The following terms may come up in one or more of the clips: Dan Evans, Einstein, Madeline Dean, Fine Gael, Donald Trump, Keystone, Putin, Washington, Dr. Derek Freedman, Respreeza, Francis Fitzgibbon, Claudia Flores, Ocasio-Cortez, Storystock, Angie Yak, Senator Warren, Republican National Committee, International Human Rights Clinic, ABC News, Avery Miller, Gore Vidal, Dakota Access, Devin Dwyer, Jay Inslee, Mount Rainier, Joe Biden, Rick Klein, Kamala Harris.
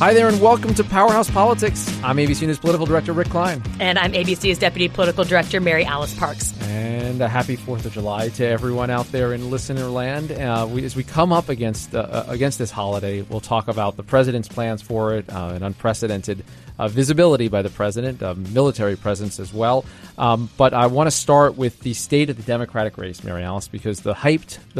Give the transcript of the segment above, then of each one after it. Hi there, and welcome to Powerhouse Politics. I'm ABC News Political Director Rick Klein. And I'm ABC's Deputy Political Director Mary Alice Parks. And a happy 4th of July to everyone out there in listener land. As we come up against this holiday, we'll talk about the president's plans for it, an unprecedented visibility by the president, military presence as well. But I want to start with the state of the Democratic race, Mary Alice, because the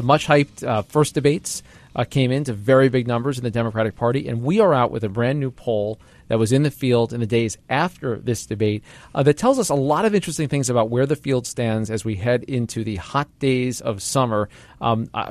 much hyped first debates came into very big numbers in the Democratic Party. And we are out with a brand new poll that was in the field in the days after this debate that tells us a lot of interesting things about where the field stands as we head into the hot days of summer.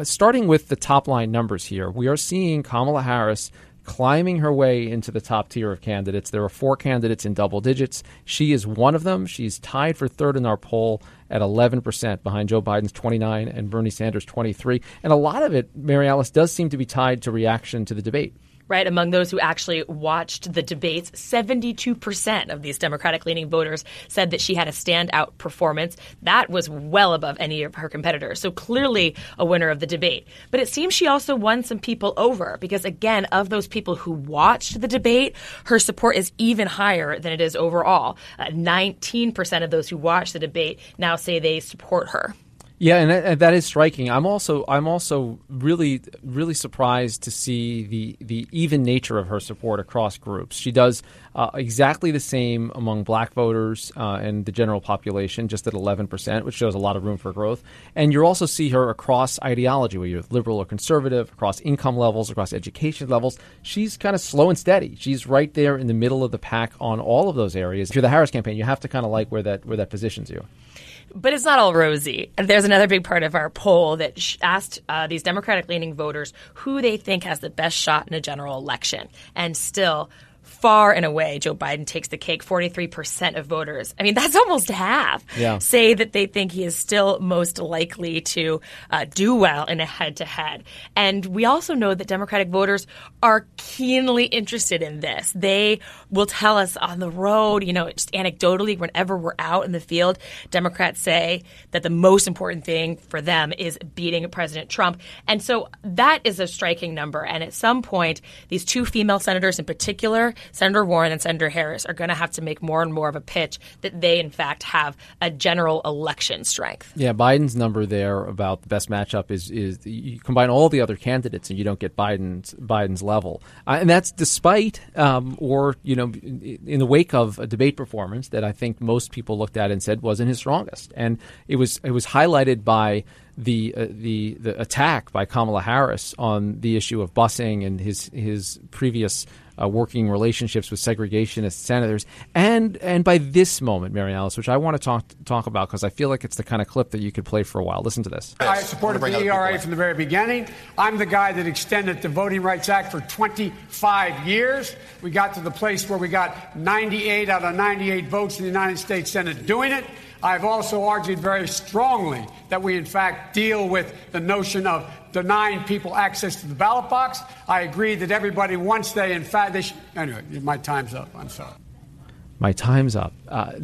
Starting with the top line numbers here, we are seeing Kamala Harris climbing her way into the top tier of candidates. There are four candidates in double digits. She is one of them. She's tied for third in our poll at 11% behind Joe Biden's 29 and Bernie Sanders' 23. And a lot of it, Mary Alice, does seem to be tied to reaction to the debate. Right. Among those who actually watched the debates, 72% of these Democratic leaning voters said that she had a standout performance. That was well above any of her competitors. So clearly a winner of the debate. But it seems she also won some people over because, again, of those people who watched the debate, her support is even higher than it is overall. 19% of those who watched the debate now say they support her. Yeah, and that is striking. I'm also really surprised to see the even nature of her support across groups. She does exactly the same among black voters and the general population, just at 11%, which shows a lot of room for growth. And you also see her across ideology, whether you're liberal or conservative, across income levels, across education levels. She's kind of slow and steady. She's right there in the middle of the pack on all of those areas. If you're the Harris campaign, you have to kind of like where that positions you. But it's not all rosy. There's another big part of our poll that asked these Democratic-leaning voters who they think has the best shot in a general election. And still, far and away, Joe Biden takes the cake. 43% of voters, I mean, that's almost half, say that they think he is still most likely to do well in a head-to-head. And we also know that Democratic voters are keenly interested in this. They will tell us on the road, you know, just anecdotally, whenever we're out in the field, Democrats say that the most important thing for them is beating President Trump. And so that is a striking number. And at some point, these two female senators in particular, Senator Warren and Senator Harris, are going to have to make more and more of a pitch that they, in fact, have a general election strength. Yeah, Biden's number there about the best matchup is you combine all the other candidates and you don't get Biden's level. And that's despite in the wake of a debate performance that I think most people looked at and said wasn't his strongest. And it was highlighted by the attack by Kamala Harris on the issue of busing and his previous working relationships with segregationist senators, and by this moment, Mary Alice, which I want to talk about because I feel like it's the kind of clip that you could play for a while. Listen to this. I supported the ERA from the very beginning. I'm the guy that extended the Voting Rights Act for 25 years. We got to the place where we got 98 out of 98 votes in the United States Senate doing it. I've also argued very strongly that we, in fact, deal with the notion of denying people access to the ballot box. I agree that everybody, once they, in fact, they should. Anyway, my time's up. I'm sorry. My time's up.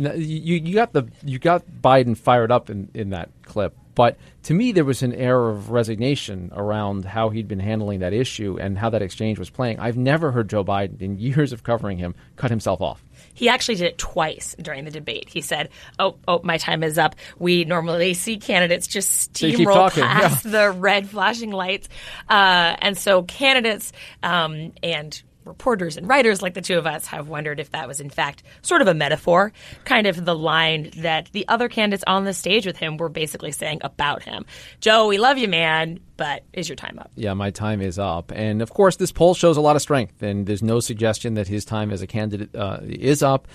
You got Biden fired up in that clip. But to me, there was an air of resignation around how he'd been handling that issue and how that exchange was playing. I've never heard Joe Biden, in years of covering him, cut himself off. He actually did it twice during the debate. He said, oh, my time is up. We normally see candidates just steamroll past the red flashing lights. And so candidates and reporters and writers like the two of us have wondered if that was, in fact, sort of a metaphor, kind of the line that the other candidates on the stage with him were basically saying about him. Joe, we love you, man, but is your time up? Yeah, my time is up. And, of course, this poll shows a lot of strength, and there's no suggestion that his time as a candidate is up.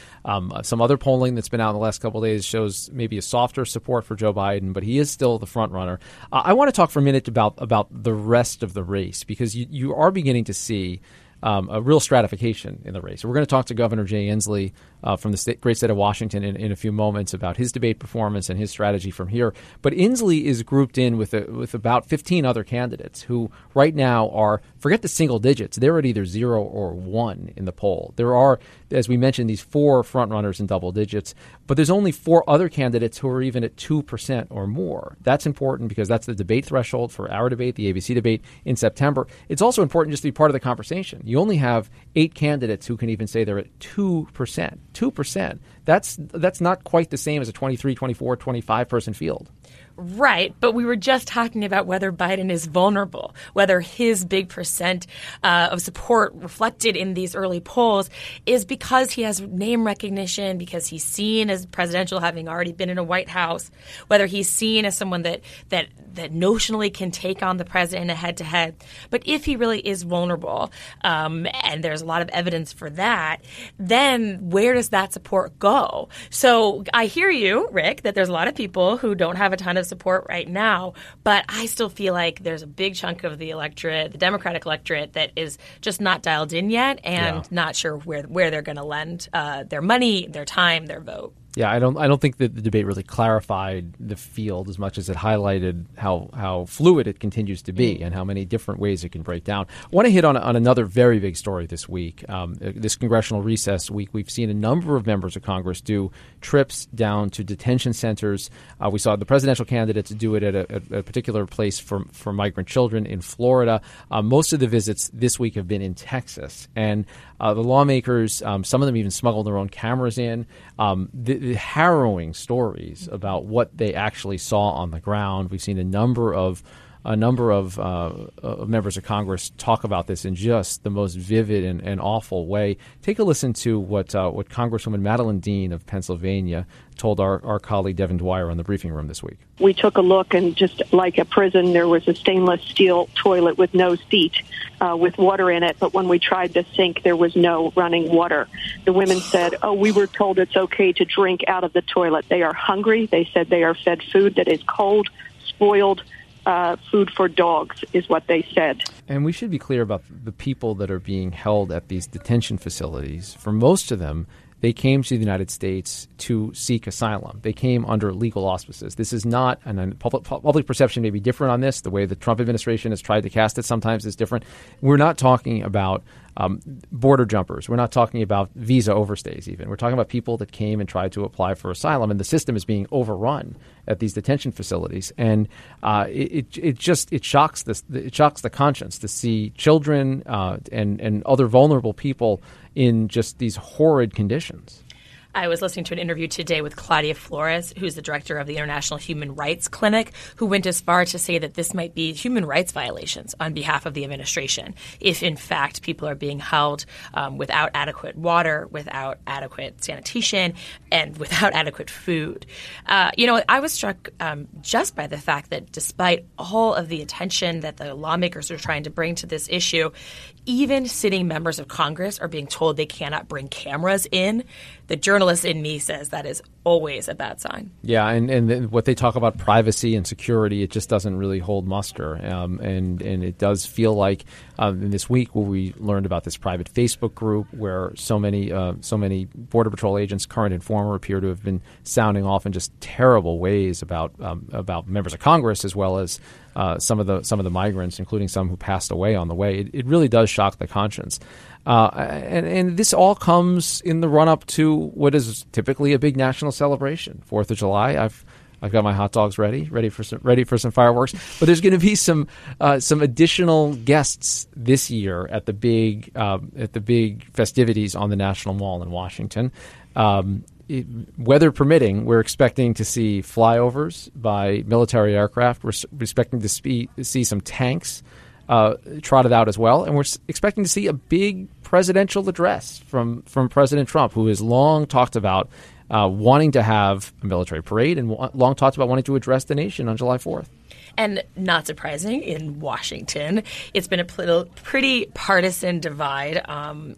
Some other polling that's been out in the last couple of days shows maybe a softer support for Joe Biden, but he is still the front runner. I want to talk for a minute about the rest of the race, because you are beginning to see a real stratification in the race. So we're going to talk to Governor Jay Inslee from the great state of Washington in a few moments about his debate performance and his strategy from here. But Inslee is grouped in with about 15 other candidates who right now are, forget the single digits, they're at either 0 or 1 in the poll. There are, as we mentioned, these four frontrunners in double digits. But there's only four other candidates who are even at 2% or more. That's important because that's the debate threshold for our debate, the ABC debate in September. It's also important just to be part of the conversation. You only have 8 candidates who can even say they're at 2%. 2%. That's not quite the same as a 23, 24, 25-person field. Right, but we were just talking about whether Biden is vulnerable, whether his big percent of support reflected in these early polls is because he has name recognition, because he's seen as presidential, having already been in a White House, whether he's seen as someone that notionally can take on the president in a head-to-head. But if he really is vulnerable, and there's a lot of evidence for that, then where does that support go? So I hear you, Rick, that there's a lot of people who don't have a ton of support right now, but I still feel like there's a big chunk of the electorate, the Democratic electorate, that is just not dialed in yet and not sure where they're going to lend their money, their time, their vote. Yeah, I don't think that the debate really clarified the field as much as it highlighted how fluid it continues to be and how many different ways it can break down. I want to hit on another very big story this week. This congressional recess week, we've seen a number of members of Congress do trips down to detention centers. We saw the presidential candidates do it at a particular place for migrant children in Florida. Most of the visits this week have been in Texas. And the lawmakers, some of them even smuggled their own cameras in. The harrowing stories about what they actually saw on the ground. We've seen a number of members of Congress talk about this in just the most vivid and awful way. Take a listen to what Congresswoman Madeline Dean of Pennsylvania told our colleague Devin Dwyer on the briefing room this week. We took a look, and just like a prison, there was a stainless steel toilet with no seat, with water in it. But when we tried the sink, there was no running water. The women said, we were told it's okay to drink out of the toilet. They are hungry. They said they are fed food that is cold, spoiled, food for dogs is what they said. And we should be clear about the people that are being held at these detention facilities. For most of them, they came to the United States to seek asylum. They came under legal auspices. This is not, and public perception may be different on this, the way the Trump administration has tried to cast it sometimes is different. We're not talking about border jumpers. We're not talking about visa overstays even. We're talking about people that came and tried to apply for asylum, and the system is being overrun at these detention facilities. And it shocks the conscience to see children and other vulnerable people in just these horrid conditions. I was listening to an interview today with Claudia Flores, who's the director of the International Human Rights Clinic, who went as far to say that this might be human rights violations on behalf of the administration if, in fact, people are being held without adequate water, without adequate sanitation, and without adequate food. I was struck just by the fact that despite all of the attention that the lawmakers are trying to bring to this issue, even sitting members of Congress are being told they cannot bring cameras in. The journalist in me says that is always a bad sign. Yeah, and what they talk about privacy and security, it just doesn't really hold muster. And it does feel like this week where we learned about this private Facebook group where so many Border Patrol agents, current and former, appear to have been sounding off in just terrible ways about members of Congress as well as some of the migrants, including some who passed away on the way. It really does shock the conscience. And this all comes in the run-up to what is typically a big national celebration, 4th of July. I've got my hot dogs ready for some fireworks. But there's going to be some additional guests this year at the big festivities on the National Mall in Washington. Weather permitting, we're expecting to see flyovers by military aircraft. We're expecting to see some tanks trotted out as well. And we're expecting to see a big presidential address from President Trump, who has long talked about wanting to have a military parade and long talked about wanting to address the nation on July 4th. And not surprising, in Washington, it's been a pretty partisan divide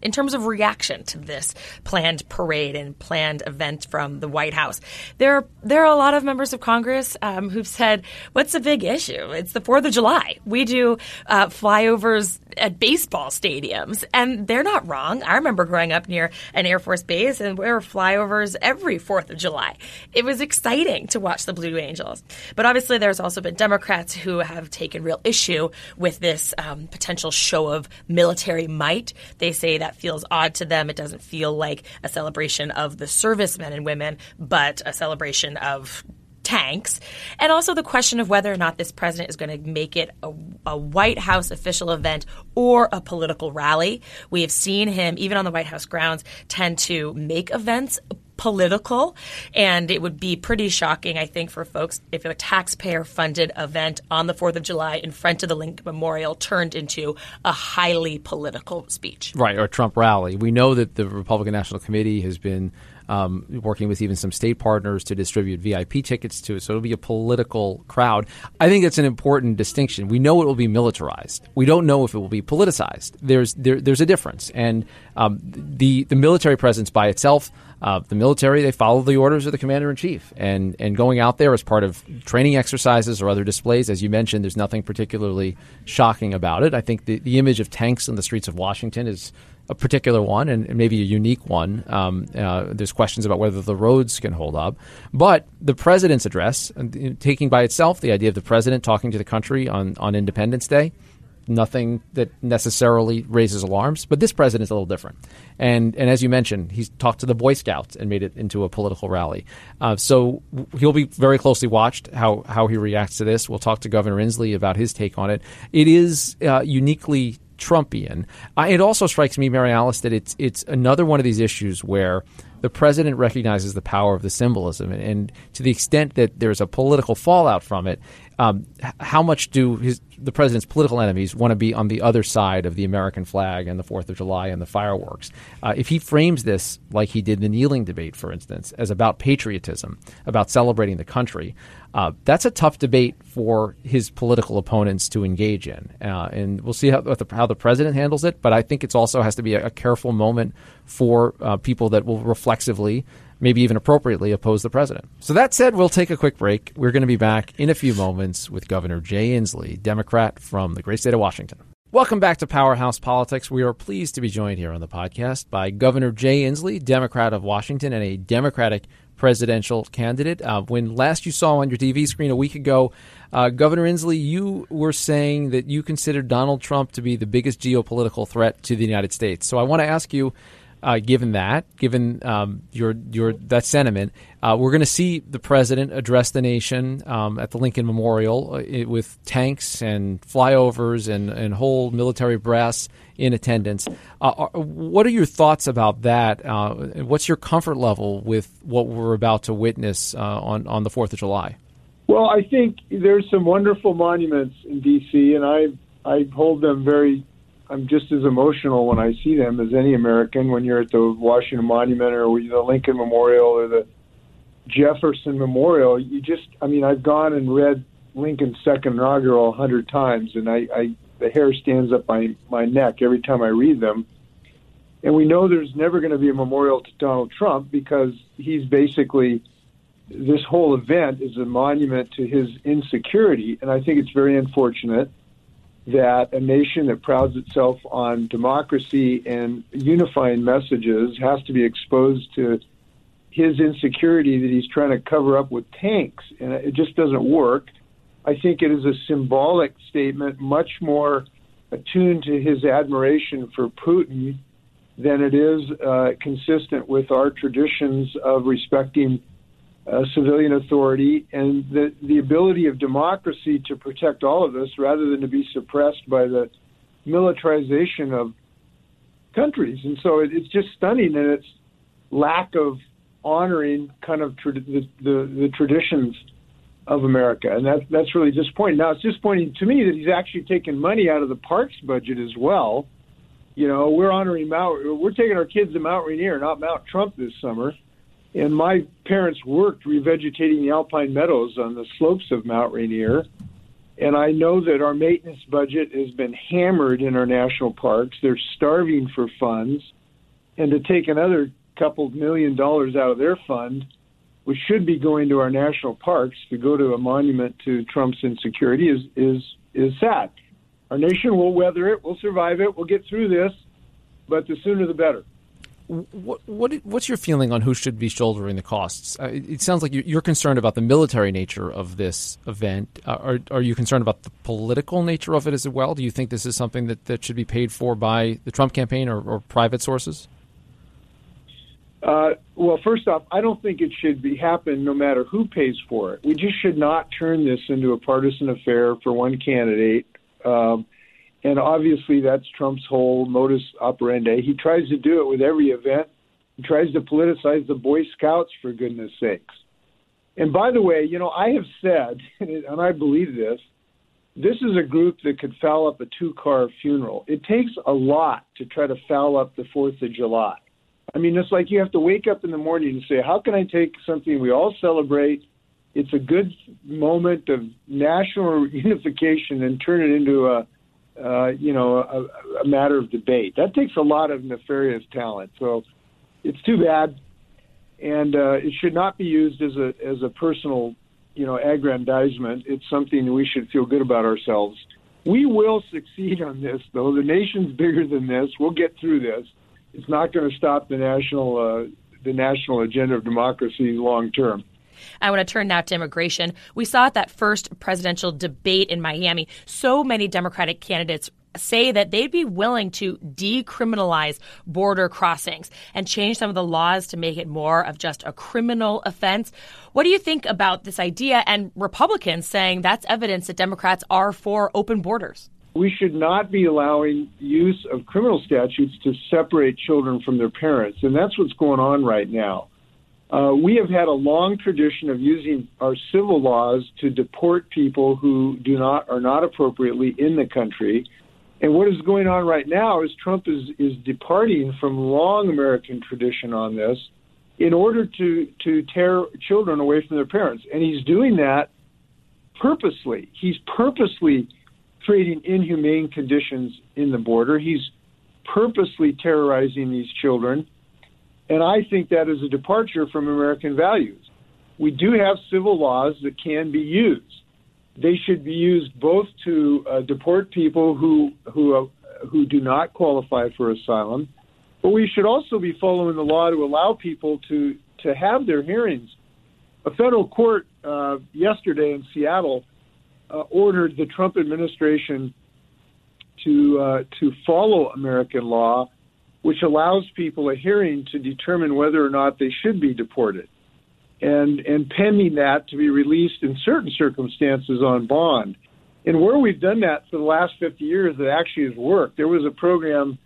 in terms of reaction to this planned parade and planned event from the White House. There are a lot of members of Congress who've said, what's the big issue? It's the 4th of July. We do flyovers at baseball stadiums. And they're not wrong. I remember growing up near an Air Force base, and there were flyovers every every 4th of July. It was exciting to watch the Blue Angels. But obviously there's also been Democrats who have taken real issue with this potential show of military might. They say that feels odd to them. It doesn't feel like a celebration of the servicemen and women, but a celebration of tanks. And also the question of whether or not this president is going to make it a White House official event or a political rally. We have seen him, even on the White House grounds, tend to make events political, and it would be pretty shocking, I think, for folks if a taxpayer-funded event on the 4th of July in front of the Lincoln Memorial turned into a highly political speech. Right, or a Trump rally. We know that the Republican National Committee has been working with even some state partners to distribute VIP tickets to it. So it'll be a political crowd. I think that's an important distinction. We know it will be militarized. We don't know if it will be politicized. There's a difference. And the military presence by itself, the military, they follow the orders of the commander-in-chief. And going out there as part of training exercises or other displays, as you mentioned, there's nothing particularly shocking about it. I think the image of tanks on the streets of Washington is a particular one and maybe a unique one. There's questions about whether the roads can hold up. But the president's address, taking by itself the idea of the president talking to the country on Independence Day, nothing that necessarily raises alarms. But this president's a little different. And as you mentioned, he's talked to the Boy Scouts and made it into a political rally. So he'll be very closely watched how he reacts to this. We'll talk to Governor Inslee about his take on it. It is uniquely Trumpian. It also strikes me, Mary Alice, that it's another one of these issues where the president recognizes the power of the symbolism. And to the extent that there's a political fallout from it, how much do the president's political enemies want to be on the other side of the American flag and the 4th of July and the fireworks? If he frames this like he did the kneeling debate, for instance, as about patriotism, about celebrating the country, that's a tough debate for his political opponents to engage in. And we'll see how the president handles it. But I think it also has to be a careful moment for people that will reflexively, maybe even appropriately, oppose the president. So that said, we'll take a quick break. We're going to be back in a few moments with Governor Jay Inslee, Democrat from the great state of Washington. Welcome back to Powerhouse Politics. We are pleased to be joined here on the podcast by Governor Jay Inslee, Democrat of Washington and a Democratic presidential candidate. When last you saw on your TV screen a week ago, Governor Inslee, you were saying that you considered Donald Trump to be the biggest geopolitical threat to the United States. So I want to ask you, given that sentiment, we're going to see the president address the nation at the Lincoln Memorial with tanks and flyovers and whole military brass in attendance. What are your thoughts about that? What's your comfort level with what we're about to witness on the 4th of July? Well, I think there's some wonderful monuments in D.C., and I hold them very. I'm just as emotional when I see them as any American. When you're at the Washington Monument or the Lincoln Memorial or the Jefferson Memorial, I've gone and read Lincoln's second inaugural 100 times, and the hair stands up my neck every time I read them. And we know there's never going to be a memorial to Donald Trump because he's basically, this whole event is a monument to his insecurity, and I think it's very unfortunate that a nation that prides itself on democracy and unifying messages has to be exposed to his insecurity that he's trying to cover up with tanks. And it just doesn't work. I think it is a symbolic statement, much more attuned to his admiration for Putin than it is consistent with our traditions of respecting civilian authority and the ability of democracy to protect all of us rather than to be suppressed by the militarization of countries. And so it's just stunning in its lack of honoring kind of the traditions of America. And that's really disappointing. Now, it's disappointing to me that he's actually taking money out of the parks budget as well. You know, we're taking our kids to Mount Rainier, not Mount Trump this summer. And my parents worked revegetating the alpine meadows on the slopes of Mount Rainier. And I know that our maintenance budget has been hammered in our national parks. They're starving for funds. And to take another couple million dollars out of their fund, which should be going to our national parks, to go to a monument to Trump's insecurity is sad. Our nation will weather it. We'll survive it. We'll get through this. But the sooner the better. What's your feeling on who should be shouldering the costs? It sounds like you're concerned about the military nature of this event. Are you concerned about the political nature of it as well? Do you think this is something that should be paid for by the Trump campaign or private sources? Well, first off, I don't think it should be happen no matter who pays for it. We just should not turn this into a partisan affair for one candidate. And obviously, that's Trump's whole modus operandi. He tries to do it with every event. He tries to politicize the Boy Scouts, for goodness sakes. And by the way, I have said, and I believe this is a group that could foul up a two-car funeral. It takes a lot to try to foul up the 4th of July. I mean, it's like you have to wake up in the morning and say, how can I take something we all celebrate? It's a good moment of national unification and turn it into a matter of debate. That takes a lot of nefarious talent. So it's too bad, and it should not be used as a personal, aggrandizement. It's something that we should feel good about ourselves. We will succeed on this, though. The nation's bigger than this. We'll get through this. It's not going to stop the national agenda of democracy long term. I want to turn now to immigration. We saw at that first presidential debate in Miami, so many Democratic candidates say that they'd be willing to decriminalize border crossings and change some of the laws to make it more of just a criminal offense. What do you think about this idea and Republicans saying that's evidence that Democrats are for open borders? We should not be allowing use of criminal statutes to separate children from their parents. And that's what's going on right now. We have had a long tradition of using our civil laws to deport people who are not appropriately in the country. And what is going on right now is Trump is departing from long American tradition on this in order to tear children away from their parents. And he's doing that purposely. He's purposely creating inhumane conditions in the border. He's purposely terrorizing these children. And I think that is a departure from American values. We do have civil laws that can be used. They should be used both to deport people who do not qualify for asylum, but we should also be following the law to allow people to have their hearings. A federal court yesterday in Seattle ordered the Trump administration to follow American law, which allows people a hearing to determine whether or not they should be deported, and pending that to be released in certain circumstances on bond. And where we've done that for the last 50 years, that actually has worked. There was a program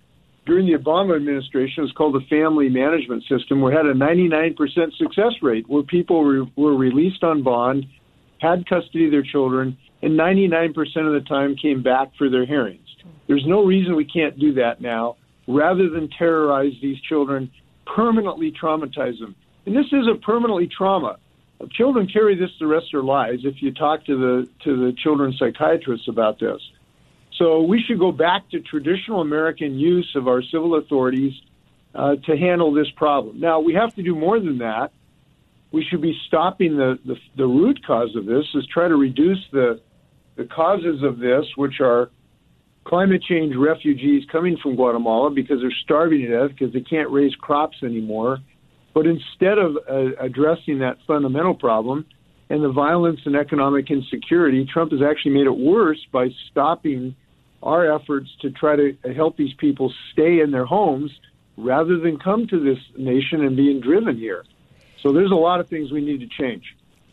during the Obama administration, it was called the Family Management System, where it had a 99% success rate, where people were released on bond, had custody of their children, and 99% of the time came back for their hearings. There's no reason we can't do that now, rather than terrorize these children, permanently traumatize them. And this is a permanently trauma. Children carry this the rest of their lives if you talk to the children's psychiatrists about this. So we should go back to traditional American use of our civil authorities to handle this problem. Now, we have to do more than that. We should be stopping the root cause of this, is try to reduce the causes of this, which are climate change refugees coming from Guatemala because they're starving to death because they can't raise crops anymore. But instead of addressing that fundamental problem and the violence and economic insecurity, Trump has actually made it worse by stopping our efforts to try to help these people stay in their homes rather than come to this nation and being driven here. So there's a lot of things we need to change.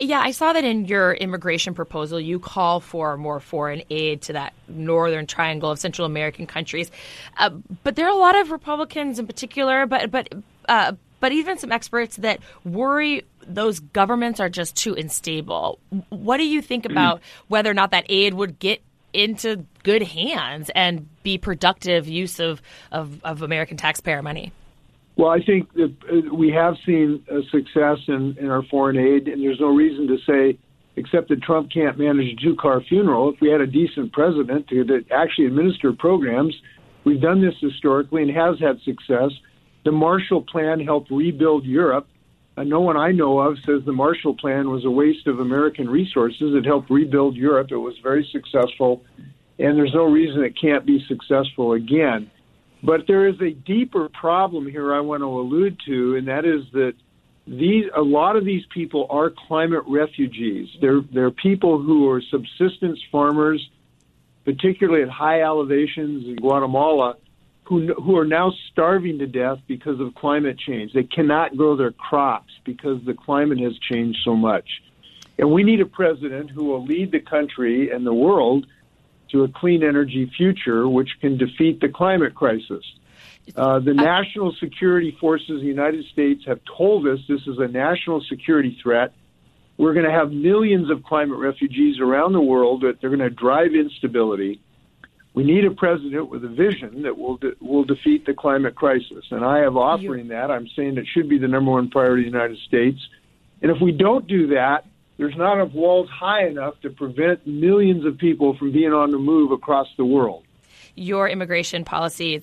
Yeah, I saw that in your immigration proposal, you call for more foreign aid to that northern triangle of Central American countries. But there are a lot of Republicans in particular, but even some experts that worry those governments are just too unstable. What do you think about whether or not that aid would get into good hands and be productive use of American taxpayer money? Well, I think that we have seen a success in our foreign aid, and there's no reason to say, except that Trump can't manage a two-car funeral. If we had a decent president to actually administer programs, we've done this historically and has had success. The Marshall Plan helped rebuild Europe. No one I know of says the Marshall Plan was a waste of American resources. It helped rebuild Europe. It was very successful, and there's no reason it can't be successful again. But there is a deeper problem here I want to allude to, and that is that a lot of these people are climate refugees. They're people who are subsistence farmers, particularly at high elevations in Guatemala, who are now starving to death because of climate change. They cannot grow their crops because the climate has changed so much. And we need a president who will lead the country and the world to a clean energy future, which can defeat the climate crisis. The national security forces of the United States have told us this is a national security threat. We're going to have millions of climate refugees around the world that they're going to drive instability. We need a president with a vision that will defeat the climate crisis. And I am offering that. I'm saying it should be the number one priority of the United States. And if we don't do that, there's not enough walls high enough to prevent millions of people from being on the move across the world. Your immigration policy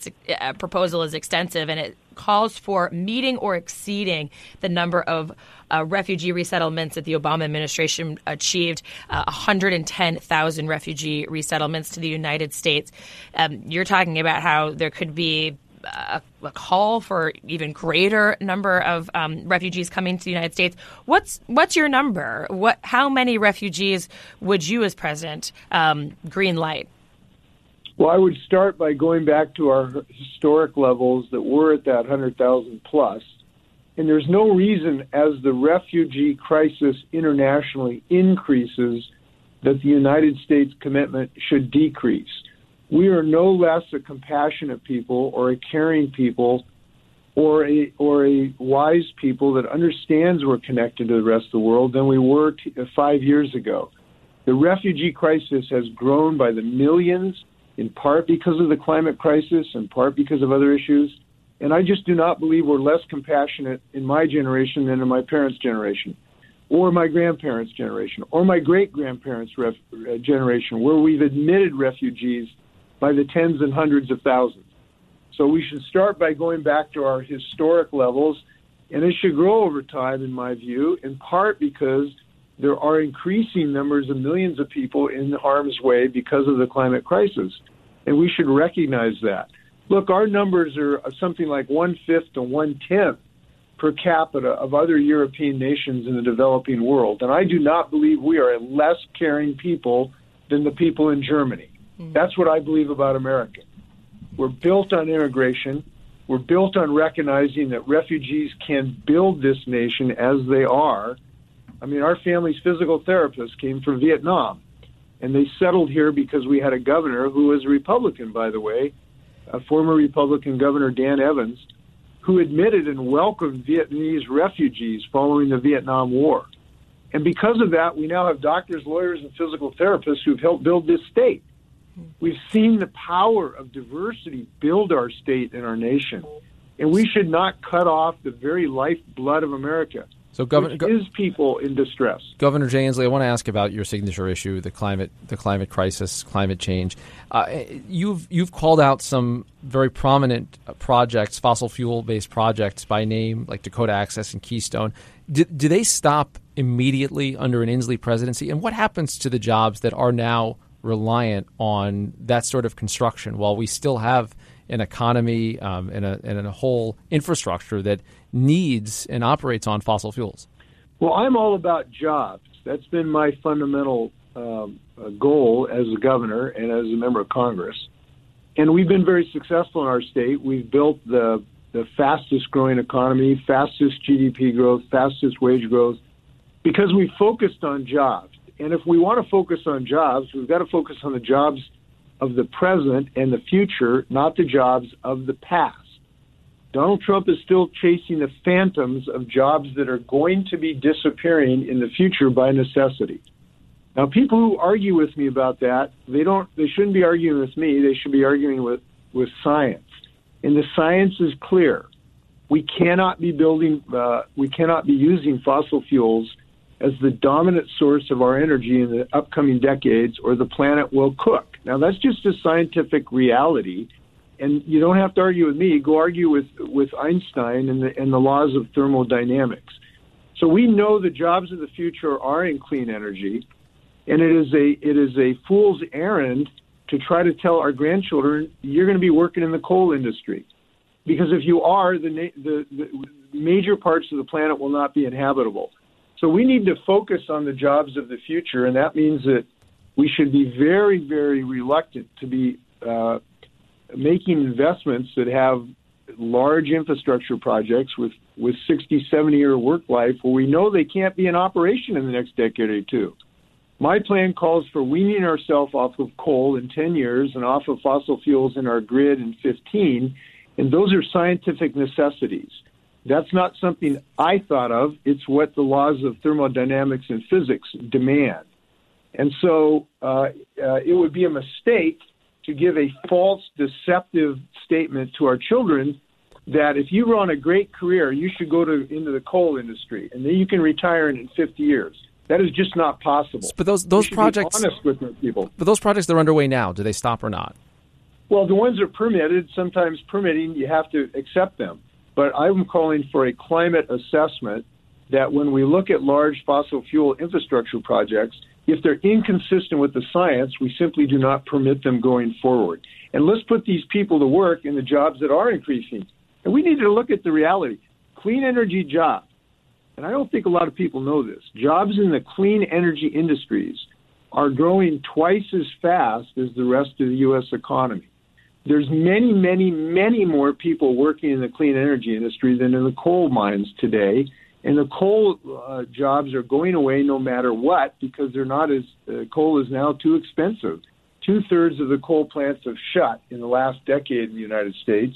proposal is extensive, and it calls for meeting or exceeding the number of refugee resettlements that the Obama administration achieved, 110,000 refugee resettlements to the United States. You're talking about how there could be a call for even greater number of refugees coming to the United States. What's your number? How many refugees would you, as president, green light? Well, I would start by going back to our historic levels that were at that 100,000 plus. And there's no reason, as the refugee crisis internationally increases, that the United States commitment should decrease. We are no less a compassionate people or a caring people or a wise people that understands we're connected to the rest of the world than we were 5 years ago. The refugee crisis has grown by the millions, in part because of the climate crisis, in part because of other issues. And I just do not believe we're less compassionate in my generation than in my parents' generation or my grandparents' generation or my great-grandparents' generation, where we've admitted refugees by the tens and hundreds of thousands. So we should start by going back to our historic levels, and it should grow over time, in my view, in part because there are increasing numbers of millions of people in harm's way because of the climate crisis, and we should recognize that. Look, our numbers are something like 1/5 to 1/10 per capita of other European nations in the developing world, and I do not believe we are a less caring people than the people in Germany. That's what I believe about America. We're built on immigration. We're built on recognizing that refugees can build this nation as they are. I mean, our family's physical therapist came from Vietnam, and they settled here because we had a governor who was a Republican, by the way, a former Republican governor, Dan Evans, who admitted and welcomed Vietnamese refugees following the Vietnam War. And because of that, we now have doctors, lawyers, and physical therapists who've helped build this state. We've seen the power of diversity build our state and our nation, and we should not cut off the very lifeblood of America. So, which is people in distress. Governor Jay Inslee, I want to ask about your signature issue, the climate crisis, climate change. You've called out some very prominent projects, fossil fuel based projects by name, like Dakota Access and Keystone. Do they stop immediately under an Inslee presidency? And what happens to the jobs that are now reliant on that sort of construction, while we still have an economy and a whole infrastructure that needs and operates on fossil fuels? Well, I'm all about jobs. That's been my fundamental goal as a governor and as a member of Congress. And we've been very successful in our state. We've built the fastest growing economy, fastest GDP growth, fastest wage growth, because we focused on jobs. And if we want to focus on jobs, we've got to focus on the jobs of the present and the future, not the jobs of the past. Donald Trump is still chasing the phantoms of jobs that are going to be disappearing in the future by necessity. Now, people who argue with me about that, they shouldn't be arguing with me. They should be arguing with science. And the science is clear. We cannot be using fossil fuels as the dominant source of our energy in the upcoming decades, or the planet will cook. Now, that's just a scientific reality, and you don't have to argue with me. Go argue with Einstein and the laws of thermodynamics. So we know the jobs of the future are in clean energy, and it is a fool's errand to try to tell our grandchildren, you're going to be working in the coal industry. Because if you are, the major parts of the planet will not be inhabitable. So we need to focus on the jobs of the future, and that means that we should be very, very reluctant to be making investments that have large infrastructure projects with 60, 70-year work life where we know they can't be in operation in the next decade or two. My plan calls for weaning ourselves off of coal in 10 years and off of fossil fuels in our grid in 15, and those are scientific necessities. That's not something I thought of. It's what the laws of thermodynamics and physics demand. And so it would be a mistake to give a false, deceptive statement to our children that if you run a great career, you should go into the coal industry, and then you can retire in 50 years. That is just not possible. But those projects, be honest with people. But those projects that are underway now, do they stop or not? Well, the ones that are permitted, sometimes permitting, you have to accept them. But I'm calling for a climate assessment that when we look at large fossil fuel infrastructure projects, if they're inconsistent with the science, we simply do not permit them going forward. And let's put these people to work in the jobs that are increasing. And we need to look at the reality. Clean energy jobs. And I don't think a lot of people know this. Jobs in the clean energy industries are growing twice as fast as the rest of the U.S. economy. There's many, many, many more people working in the clean energy industry than in the coal mines today. And the coal jobs are going away no matter what because they're not as coal is now too expensive. 2/3 of the coal plants have shut in the last decade in the United States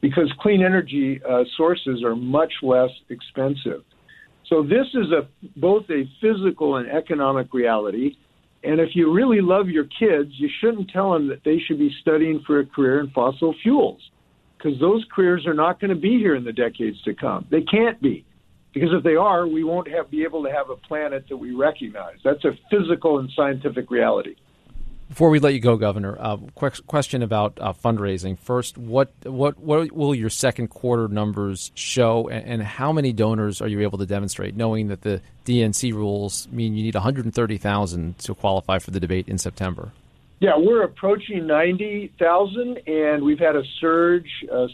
because clean energy sources are much less expensive. So this is both a physical and economic reality. And if you really love your kids, you shouldn't tell them that they should be studying for a career in fossil fuels because those careers are not going to be here in the decades to come. They can't be, because if they are, we won't be able to have a planet that we recognize. That's a physical and scientific reality. Before we let you go, Governor, question about fundraising. First, what will your second quarter numbers show, and how many donors are you able to demonstrate, knowing that the DNC rules mean you need 130,000 to qualify for the debate in September? Yeah, we're approaching 90,000, and we've had a surge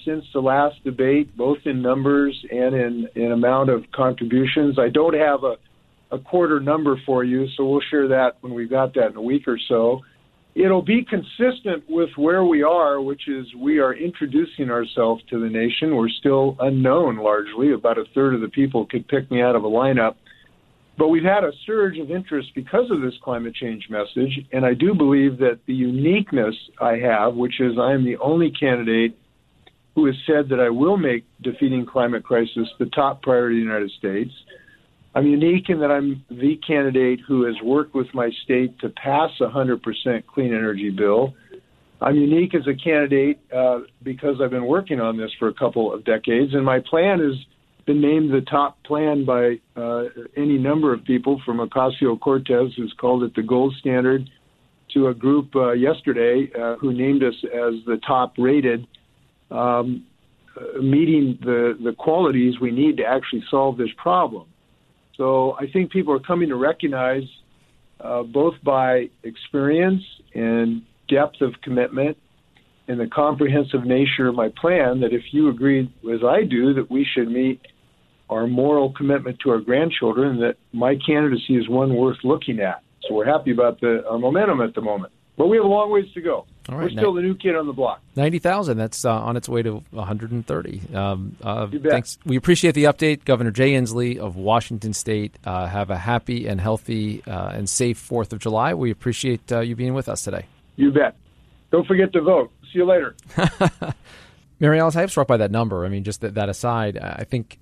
since the last debate, both in numbers and in amount of contributions. I don't have a quarter number for you, so we'll share that when we've got that in a week or so. It'll be consistent with where we are, which is we are introducing ourselves to the nation. We're still unknown largely. About a third of the people could pick me out of a lineup. But we've had a surge of interest because of this climate change message, and I do believe that the uniqueness I have, which is I am the only candidate who has said that I will make defeating climate crisis the top priority of the United States. I'm unique in that I'm the candidate who has worked with my state to pass a 100% clean energy bill. I'm unique as a candidate because I've been working on this for a couple of decades, and my plan has been named the top plan by any number of people, from Ocasio-Cortez, who's called it the gold standard, to a group yesterday who named us as the top-rated, meeting the qualities we need to actually solve this problem. So I think people are coming to recognize, both by experience and depth of commitment and the comprehensive nature of my plan, that if you agree, as I do, that we should meet our moral commitment to our grandchildren, that my candidacy is one worth looking at. So we're happy about our momentum at the moment. But we have a long ways to go. All right, we're still the new kid on the block. 90,000. That's on its way to 130. Thanks. We appreciate the update. Governor Jay Inslee of Washington State, have a happy and healthy and safe 4th of July. We appreciate you being with us today. You bet. Don't forget to vote. See you later. Mary Alice, I am struck by that number. I mean, just that aside, I think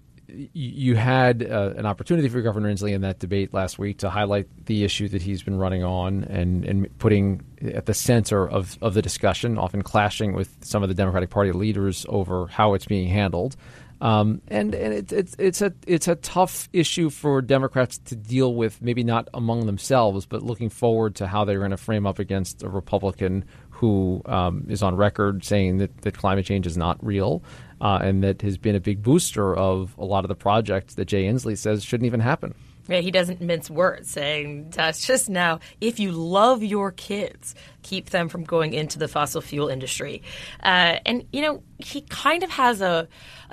you had an opportunity for Governor Inslee in that debate last week to highlight the issue that he's been running on and putting at the center of the discussion, often clashing with some of the Democratic Party leaders over how it's being handled. And it's a tough issue for Democrats to deal with, maybe not among themselves, but looking forward to how they're going to frame up against a Republican who is on record saying that climate change is not real, and that has been a big booster of a lot of the projects that Jay Inslee says shouldn't even happen. Yeah, he doesn't mince words, saying just now, if you love your kids, keep them from going into the fossil fuel industry. And, you know, he kind of has a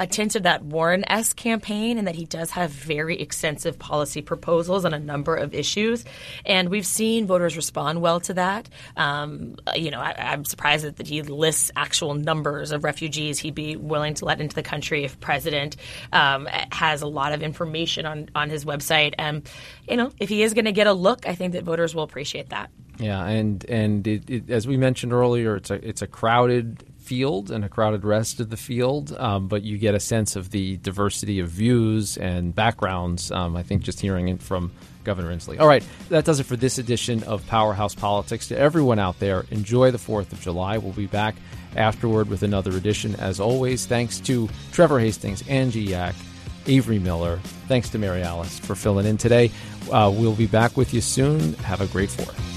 tint of that Warren-esque campaign, and that he does have very extensive policy proposals on a number of issues. And we've seen voters respond well to that. You know, I'm surprised that he lists actual numbers of refugees he'd be willing to let into the country if president. Has a lot of information on his website. You know, if he is going to get a look, I think that voters will appreciate that. Yeah, and it, as we mentioned earlier, it's a crowded field and a crowded rest of the field, but you get a sense of the diversity of views and backgrounds, I think, just hearing it from Governor Inslee. All right, that does it for this edition of Powerhouse Politics. To everyone out there, enjoy the 4th of July. We'll be back afterward with another edition. As always, thanks to Trevor Hastings, Angie Yak, Avery Miller. Thanks to Mary Alice for filling in today. We'll be back with you soon. Have a great 4th.